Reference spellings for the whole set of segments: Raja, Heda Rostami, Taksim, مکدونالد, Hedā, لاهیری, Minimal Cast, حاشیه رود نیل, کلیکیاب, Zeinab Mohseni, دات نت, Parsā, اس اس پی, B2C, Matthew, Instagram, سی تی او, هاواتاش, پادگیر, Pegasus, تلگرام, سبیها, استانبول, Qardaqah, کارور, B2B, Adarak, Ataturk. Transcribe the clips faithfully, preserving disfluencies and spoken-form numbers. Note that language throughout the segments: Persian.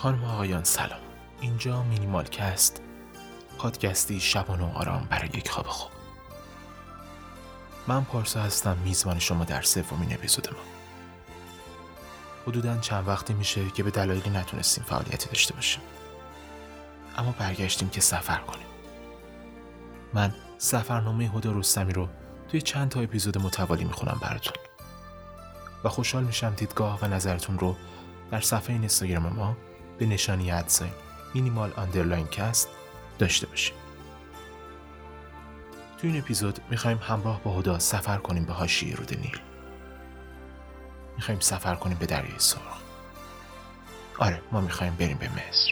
خانم و آقایان سلام. اینجا مینیمال کست، پادکستی شبانه و آرام برای یک خواب خوب. من پارسا هستم، میزبان شما در سومین اپیزود ما. حدوداً چند وقتی میشه که به دلایلی نتونستیم فعالیتی داشته باشیم، اما برگشتیم که سفر کنیم. من سفرنامه هدا رستمی رو توی چند تا اپیزود متوالی میخونم براتون و خوشحال میشم دیدگاه و نظرتون رو در صفحه اینستاگرام ما به نشانی ادساین مینیمال آندرلاین کست داشته باشیم. تو این اپیزود میخوایم همراه با هدا سفر کنیم به حاشیه رود نیل. میخوایم سفر کنیم به دریای سرخ. آره، ما میخوایم بریم به مصر.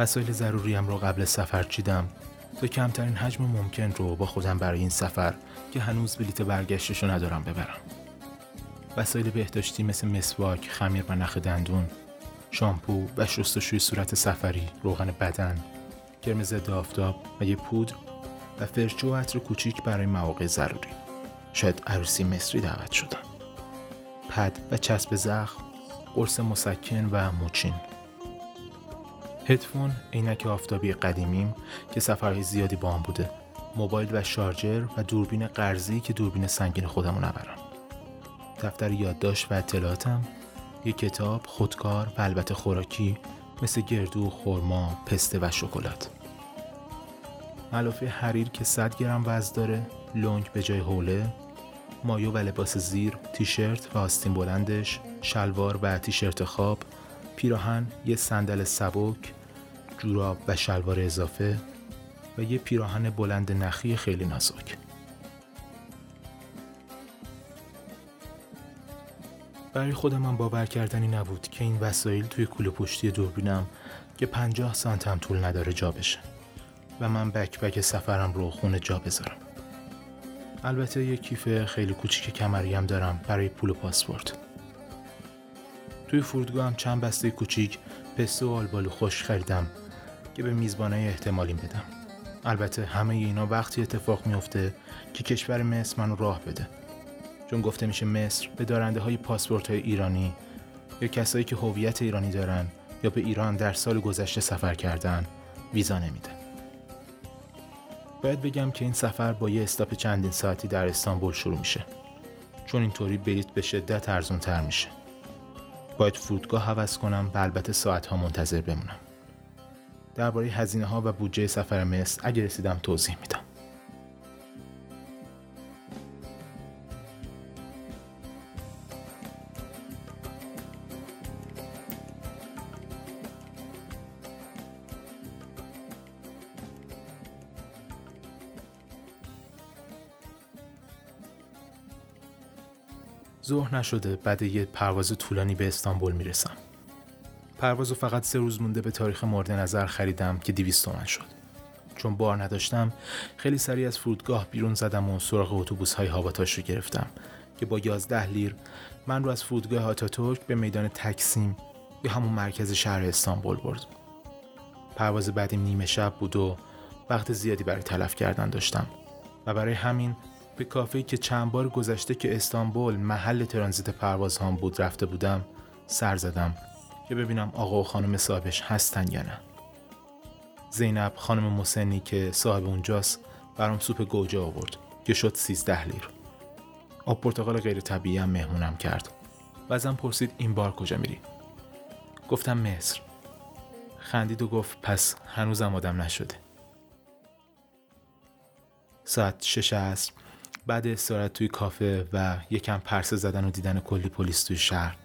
وسایل ضروریم رو قبل سفر چیدم تا کمترین حجم ممکن رو با خودم برای این سفر که هنوز بلیت برگشتشو ندارم ببرم. وسایل بهداشتی مثل مسواک، خمیر و نخ دندون، شامپو و شستشوی صورت سفری، روغن بدن، کرم ضد آفتاب و یه پودر و فرچه و عطر کوچیک برای مواقع ضروری. شاید عروسی مصری دعوت شدم. پد و چسب زخم، قرص مسکن و موچین. هدفون، عینک آفتابی قدیمیم که سفرهای زیادی با هم بوده، موبایل و شارژر و دوربین قرضی که دوربین سنگین خودمو نبرم، دفتر یادداشت و اطلاعاتم، یک کتاب، خودکار و البته خوراکی مثل گردو، خرما، پسته و شکلات، ملافه حریر که صد گرم وزن داره، لنگ به جای حوله، مایو و لباس زیر، تیشرت و آستین بلندش، شلوار و تیشرت خواب، پیراهن، یه صندل سبک، جوراب و شلوار اضافه و یه پیراهن بلند نخی خیلی نازک. برای خودم هم باور کردنی نبود که این وسایل توی کوله پشتی دوربینم که پنجاه سانت هم طول نداره جا بشه و من بک بک سفرم رو خونه جا بذارم. البته یه کیف خیلی کوچیک کمری هم دارم برای پول و پاسپورت. توی فرودگاه هم چند بسته کوچیک پسته و آلبالو خشک خریدم که به میزبانای احتمالیم بدم. البته همه اینا وقتی اتفاق میفته که کشور مصر منو راه بده، چون گفته میشه مصر به دارنده های پاسپورت های ایرانی یا کسایی که هویت ایرانی دارن یا به ایران در سال گذشته سفر کردن ویزا نمیده. باید بگم که این سفر با یه استاپ چندین ساعتی در استانبول شروع میشه، چون اینطوری بلیط به شدت ارزان‌تر میشه. باید فرودگاه حوض کنم و البته ساعتها منتظر بمونم. درباره هزینه ها و بودجه سفر مصر اگه رسیدم توضیح میدم. ظهر نشده بعد یه پرواز طولانی به استانبول میرسم. پروازو فقط سه روز مونده به تاریخ مورد نظر خریدم که دویست تومن شد. چون بار نداشتم خیلی سریع از فرودگاه بیرون زدم و سراغ اتوبوس‌های هاواتاش رو گرفتم که با یازده لیر من رو از فرودگاه آتاتورک به میدان تکسیم یا همون مرکز شهر استانبول برد. پرواز بعدیم نیمه شب بود و وقت زیادی برای تلف کردن داشتم و برای همین به کافه‌ای که چند بار گذشته که استانبول محل ترانزیت پروازهام بود رفته بودم سر زدم که ببینم آقا و خانم صاحبش هستن یا نه. زینب خانم محسنی که صاحب اونجاست برام سوپ گوجه آورد که شد سیزده لیر. آب پرتقال غیر طبیعی هم مهمونم کرد و ازم پرسید این بار کجا میری؟ گفتم مصر. خندید و گفت پس هنوزم آدم نشده. ساعت شش عصر بعد استراحت توی کافه و یکم پرسه زدن و دیدن کلی پلیس توی شهر،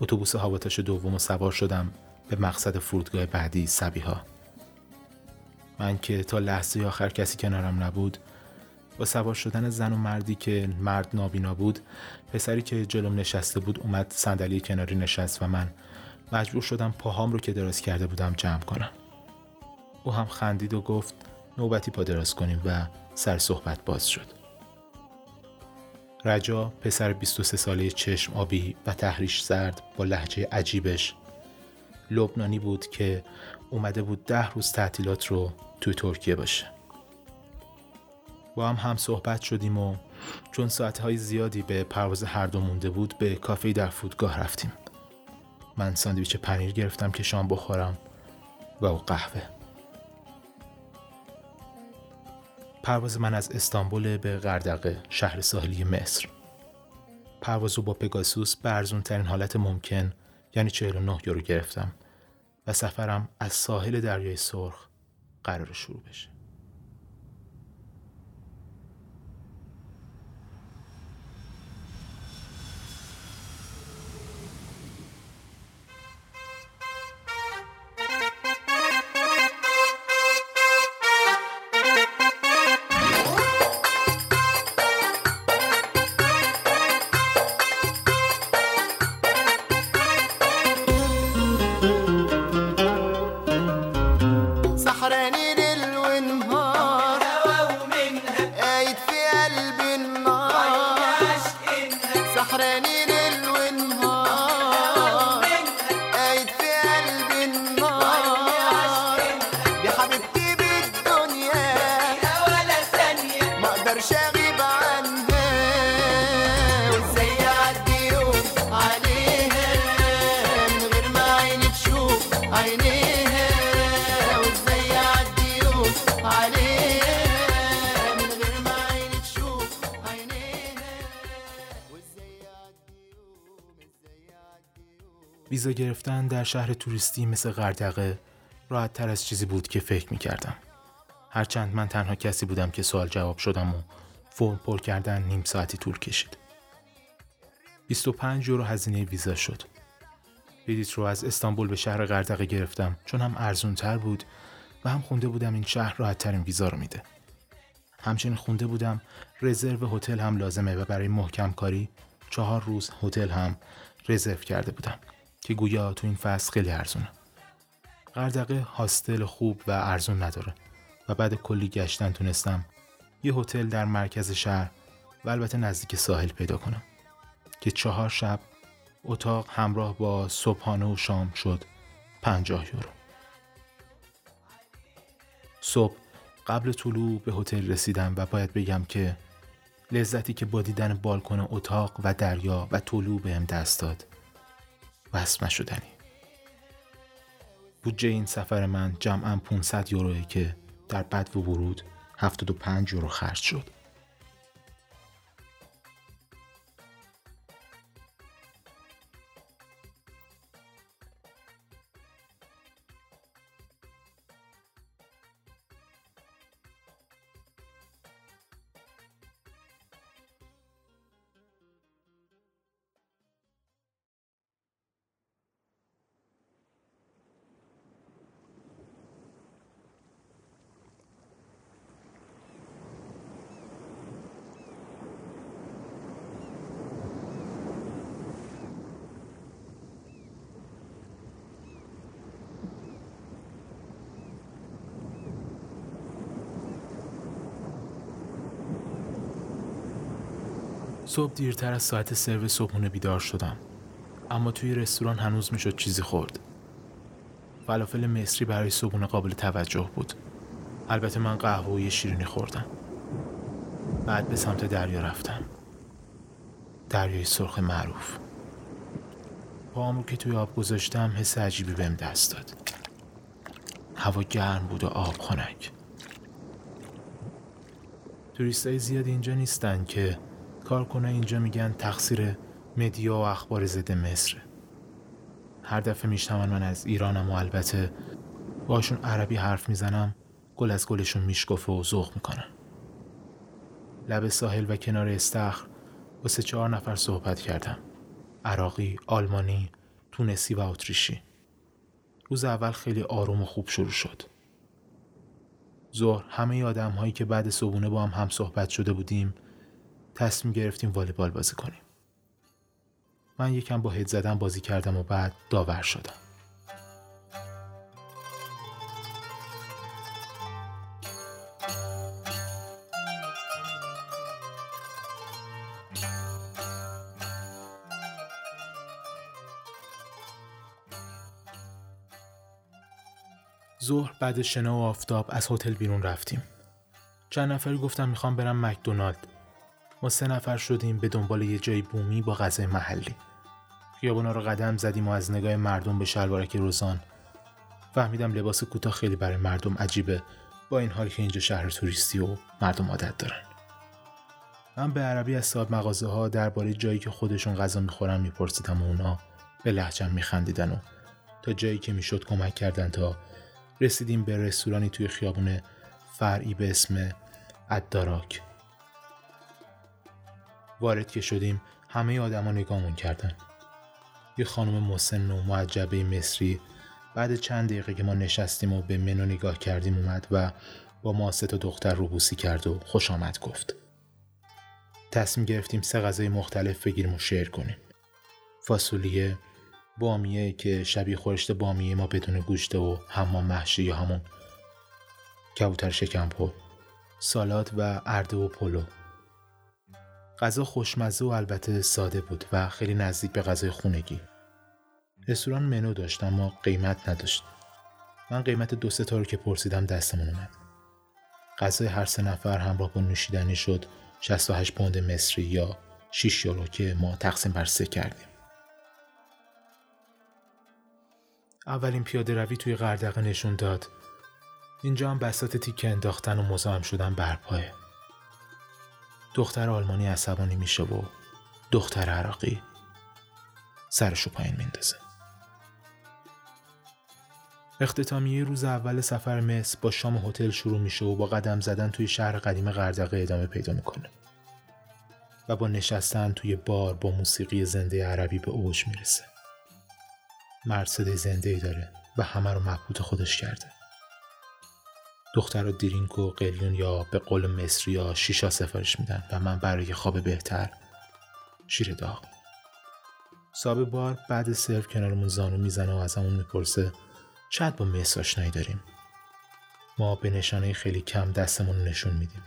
اتوبوس هاواتش دوم سوار شدم به مقصد فرودگاه بعدی سبیها. من که تا لحظه آخر کسی کنارم نبود، با سوار شدن زن و مردی که مرد نابینا بود، پسری که جلوم نشسته بود اومد صندلی کناری نشست و من مجبور شدم پاهام رو که دراز کرده بودم جمع کنم. او هم خندید و گفت نوبتی پا دراز کنیم و سر صحبت باز شد. رجا، پسر بیست و سه ساله چشم آبی و تحریش زرد با لهجه عجیبش، لبنانی بود که اومده بود ده روز تعطیلات رو توی ترکیه باشه. با هم هم صحبت شدیم و چون ساعتهای زیادی به پرواز هر دو مونده بود به کافه‌ای در فرودگاه رفتیم. من ساندویچ پنیر گرفتم که شام بخورم و او قهوه. پرواز من از استانبول به قردقه، شهر ساحلی مصر. پرواز رو با پگاسوس به ارزان‌ترین حالت ممکن یعنی چهل و نه یورو گرفتم و سفرم از ساحل دریای سرخ قرار شروع بشه. ویزا گرفتن در شهر توریستی مثل قردقه راحت تر از چیزی بود که فکر میکردم. هرچند من تنها کسی بودم که سوال جواب شدم و فرم پر کردن نیم ساعتی طول کشید. بیست و پنج یورو هزینه ویزا شد. بلیط رو از استانبول به شهر قردقه گرفتم چون هم ارزون تر بود و هم خونده بودم این شهر راحت ترین ویزا رو میده. همچنین خونده بودم رزرو هتل هم لازمه و برای محکم کاری چهار روز هتل هم رزرو کرده بودم که گویا تو این فصل خیلی ارزونه. قردقه هاستل خوب و ارزون نداره و بعد کلی گشتن تونستم یه هتل در مرکز شهر و البته نزدیک ساحل پیدا کنم که چهار شب اتاق همراه با صبحانه و شام شد پنجاه یورو. صبح قبل طلوع به هتل رسیدم و باید بگم که لذتی که با دیدن بالکن اتاق و دریا و طلوع بهم دست داد واسه شدنی. بودجه این سفر من جمعاً پانصد یورویی که در بدو و ورود هفتاد و پنج یورو خرج شد. صبح دیرتر از ساعت سرو صبحونه بیدار شدم، اما توی رستوران هنوز میشد چیزی خورد. فلافل مصری برای صبحونه قابل توجه بود. البته من قهوه و یه شیرینی خوردم. بعد به سمت دریا رفتم، دریای سرخ معروف. پاهم رو که توی آب گذاشتم حس عجیبی بهم دست داد. هوا گرم بود و آب خنک. توریستای زیاد اینجا نیستن که کارکنه اینجا میگن تقصیر مدیا و اخبار ضد مصره. هر دفعه میشنون من از ایرانم و البته باشون عربی حرف میزنم گل از گلشون میشکفه و ذوق میکنن. لب ساحل و کنار استخر با سه چهار نفر صحبت کردم. عراقی، آلمانی، تونسی و اتریشی. روز اول خیلی آروم و خوب شروع شد. ظهر همه آدم هایی که بعد صبحونه با هم هم صحبت شده بودیم تصمیم گرفتیم والیبال بازی کنیم. من یکم با هد زدن بازی کردم و بعد داور شدم. ظهر بعد شنا و آفتاب از هتل بیرون رفتیم. چند نفر گفتم میخوام برم مکدونالد. ما سه نفر شدیم به دنبال یه جای بومی با غذای محلی. خیابونا رو قدم زدیم و از نگاه مردم به شلوارک روزان فهمیدم لباس کوتاه خیلی برای مردم عجیبه، با این حال که اینجا شهر توریستی و مردم عادت دارن. من به عربی از صاحب مغازه ها درباره جایی که خودشون غذا میخورن میپرسیدم و اونا به لهجه‌م میخندیدن و تا جایی که میشد کمک کردن تا رسیدیم به رستورانی توی خیابون فرعی به اسم اداراک. وارد که شدیم همه آدما نگامون کردن. یه خانم مسن و معجبه مصری بعد چند دقیقه که ما نشستیم و به منو نگاه کردیم اومد و با ما سه تا دختر روبوسی کرد و خوش آمد گفت. تصمیم گرفتیم سه غذای مختلف بگیریم و شیر کنیم. فاصولیه، بامیه که شبیه خورشت بامیه ما بدون گوشته و حمام محشی یا همون کبوتر شکمپر، سالاد و ارده و پلو. غذا خوشمزه و البته ساده بود و خیلی نزدیک به غذای خونگی. رستوران منو داشت اما قیمت نداشت. من قیمت دو سه تا رو که پرسیدم دستمون اومد. غذای هر سه نفر همراه با نوشیدنی شد شصت و هشت پوند مصری یا شش یورو که ما تقسیم بر سه کردیم. اولین پیاده روی توی قردقه نشون داد. اینجا هم بساط تیکه انداختن و مزاحم شدن برپاه. دختر آلمانی عصبانی میشه و دختر عراقی سرشو پایین میندازه. اختتامیه روز اول سفر مصر با شام هتل شروع میشه و با قدم زدن توی شهر قدیم قردقه ادامه پیدا میکنه و با نشستن توی بار با موسیقی زنده عربی به اوج میرسه. مرد صدای زنده‌ای داره و همه رو مبهوت خودش کرده. دخترها درینک و قلیون یا به قول مصری یا شیشه سفارش میدن و من برای خواب بهتر شیر داغ. صاحب بار بعد سرو کنارمون زانو میزنه و ازمون میپرسه چند با مصر آشنایی داریم. ما به نشانه خیلی کم دستمون نشون میدیم.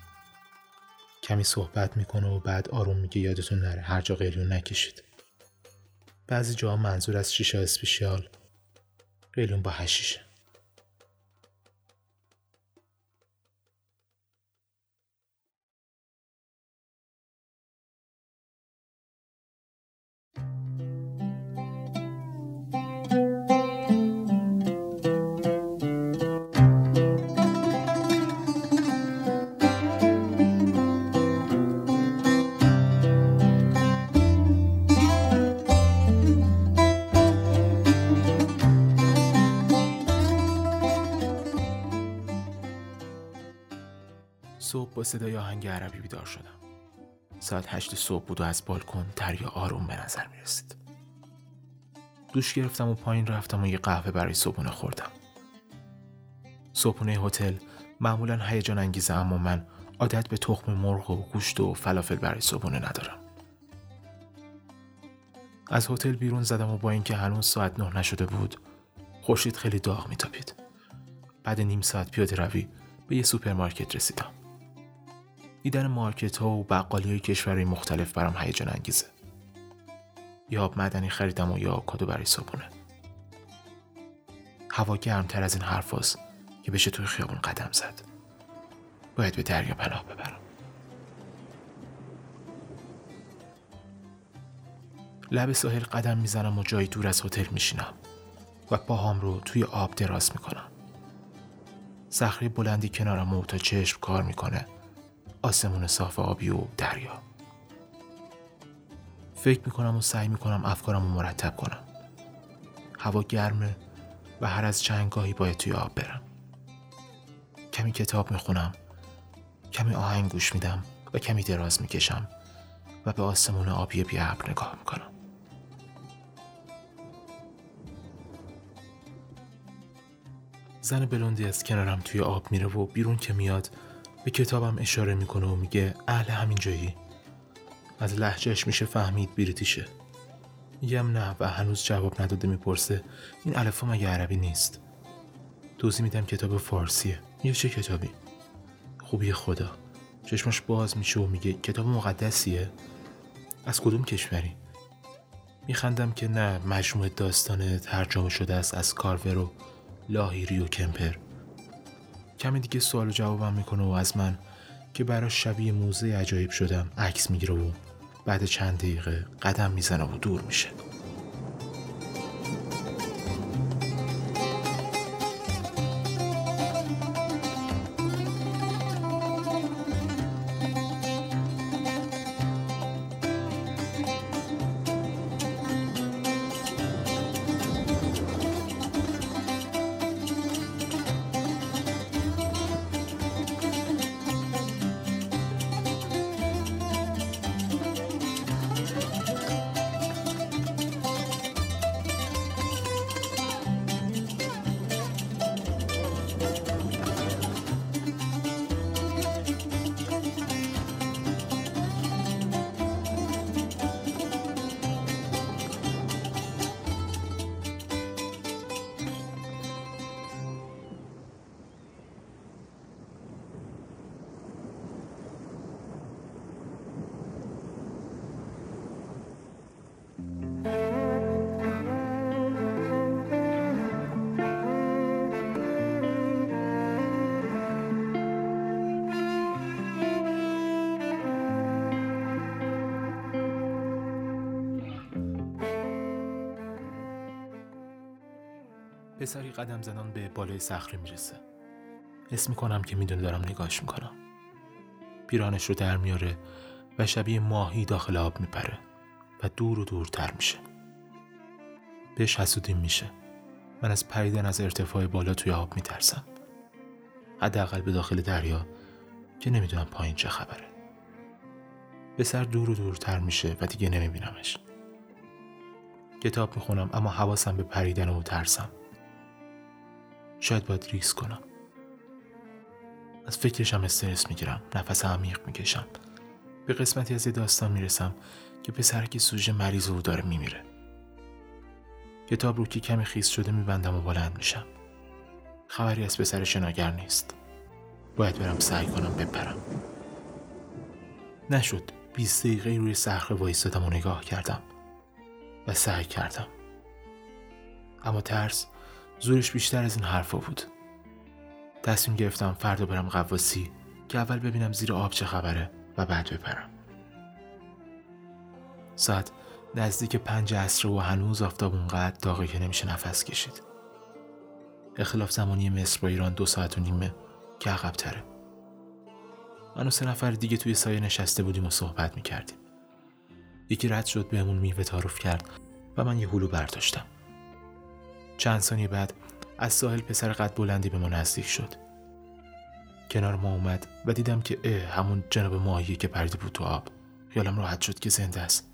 کمی صحبت میکنه و بعد آروم میگه یادتون نره هر جا قلیون نکشید. بعضی جاها منظور از شیشه اسپیشال قلیون با حشیشه. با صدای آهنگ عربی بیدار شدم. ساعت هشت صبح بود و از بالکن دریا آروم به نظر می رسید. دوش گرفتم و پایین رفتم و یه قهوه برای صبحونه خوردم. صبحونه هتل معمولا هیجان انگیزه اما من عادت به تخم مرغ و گوشت و فلافل برای صبحونه ندارم. از هتل بیرون زدم و با اینکه هنوز ساعت نه نشده بود خورشید خیلی داغ می تابید. بعد نیم ساعت پیاده روی به یه سوپرمارکت رسیدم. دیدن مارکت ها و بقالی های کشورهای مختلف برام هیجان انگیزه. یا آب معدنی خریدم و یا کادو برای صبحونه. هوا گرمتر از این حرف هست که بشه توی خیابون قدم زد. باید به دریا پناه ببرم. لب ساحل قدم میزنم و جایی دور از هتل میشینم و پاهام رو توی آب دراز میکنم. صخره بلندی کنارم و تا چشم کار میکنه. آسمون صاف آبی و دریا. فکر میکنم و سعی میکنم افکارم رو مرتب کنم. هوا گرمه و هر از چند گاهی باید توی آب برم. کمی کتاب میخونم، کمی آهنگ گوش میدم و کمی دراز میکشم و به آسمون آبی بی ابر نگاه میکنم. زن بلوندی از کنارم توی آب میره و بیرون که میاد به کتابم اشاره میکنه و میگه اهل همین جایی. از لهجهش میشه فهمید بریتیشه. میگم نه و هنوز جواب نداده میپرسه این الفا مگه عربی نیست؟ توضیح میدم کتاب فارسیه. میگه چه کتابی؟ خوبی خدا. چشمش باز میشه و میگه کتاب مقدسیه؟ از کدوم کشوری؟ میخندم که نه، مجموعه داستان ترجمه شده است از کارور و لاهیری و کمپر. کمی دیگه سوال و جوابم میکنه و از من که برای شبیه موزه عجایب شدم عکس میگیره و بعد چند دقیقه قدم میزنه و دور میشه. پسری قدم زنان به بالای صخره میرسه. حس میکنم که میدونه دارم نگاهش میکنم. پیراهنش رو در میاره و شبیه ماهی داخل آب میپره و دور و دورتر میشه. بهش حسودیم میشه. من از پریدن از ارتفاع بالا توی آب میترسم. حداقل به داخل دریا که نمیدونم پایین چه خبره. پسر دور و دورتر میشه و دیگه نمیبینمش. کتاب میخونم اما حواسم به پریدن و ترسم. شاید باید ریسک کنم. از فکرشم استرس میگیرم. نفس عمیق میکشم. به قسمتی از یه داستان میرسم که پسرکی سوژه مریض رو داره میمیره. کتاب رو که کمی خیس شده میبندم و بلند میشم. خبری از پسر شناگر نیست. باید برم سعی کنم بپرم. نشد. بیست دقیقه روی صخره وایسادم و نگاه کردم و سعی کردم. اما ترس زورش بیشتر از این حرفا بود. تصمیم گرفتم فردا برم غواصی که اول ببینم زیر آب چه خبره و بعد بپرم. ساعت نزدیک پنج عصر و هنوز آفتاب اونقدر داغه که نمیشه نفس کشید. اختلاف زمانی مصر با ایران دو ساعت و نیمه که عقب تره. من و سه نفر دیگه توی سایه نشسته بودیم و صحبت میکردیم. یکی رد شد بهمون میوه تعارف کرد و من یه هلو برداشتم. چند ثانیه بعد از ساحل پسر قد بلندی به ما نزدیک شد. کنار ما اومد و دیدم که اه همون جناب ماهیه که پریده بود تو آب. خیالم راحت شد که زنده است.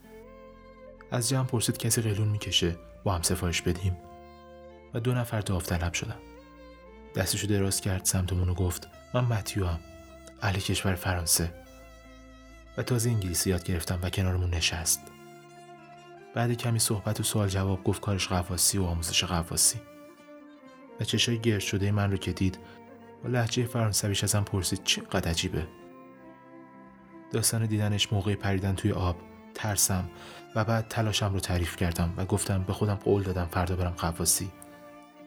از جمع پرسید کسی قیلون میکشه با هم سفارش بدیم و دو نفر داوطلب شدن. دستشو دراز کرد سمتمون و گفت من متیو هم اهل کشور فرانسه و تازه انگلیسی یاد گرفتم و کنارمون نشست. بعد کمی صحبت و سوال جواب گفت کارش غواصی و آموزش غواصی. و چشای گرد شده من رو که دید و لهجه فرانسویش ازم پرسید چقدر عجیبه. داستان دیدنش موقع پریدن توی آب، ترسم و بعد تلاشم رو تعریف کردم و گفتم به خودم قول دادم فردا برم غواصی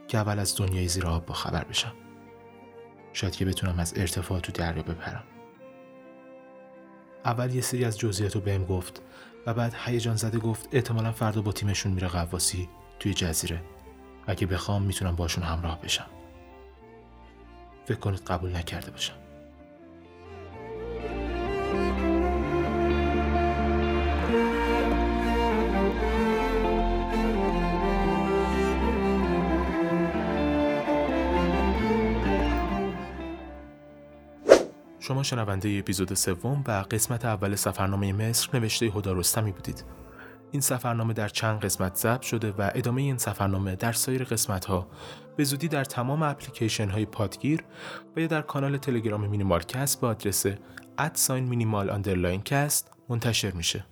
که اول از دنیای زیر آب با خبر بشم. شاید که بتونم از ارتفاع تو دریا بپرم. اول یه سری از جزئیات رو بهم گفت و بعد هیجان زده گفت احتمالاً فردا با تیمشون میره غواصی توی جزیره. اگه بخوام میتونم باشون همراه بشم. فکر کنید قبول نکرده باشم. شما شنونده اپیزود سوم و قسمت اول سفرنامه مصر نوشته هدا رستمی بودید. این سفرنامه در چند قسمت ضبط شده و ادامه این سفرنامه در سایر قسمت‌ها به زودی در تمام اپلیکیشن‌های پادگیر و یا در کانال تلگرام مینیمال کست با آدرس ات ساین مینیمال آندرلاین کست منتشر میشه.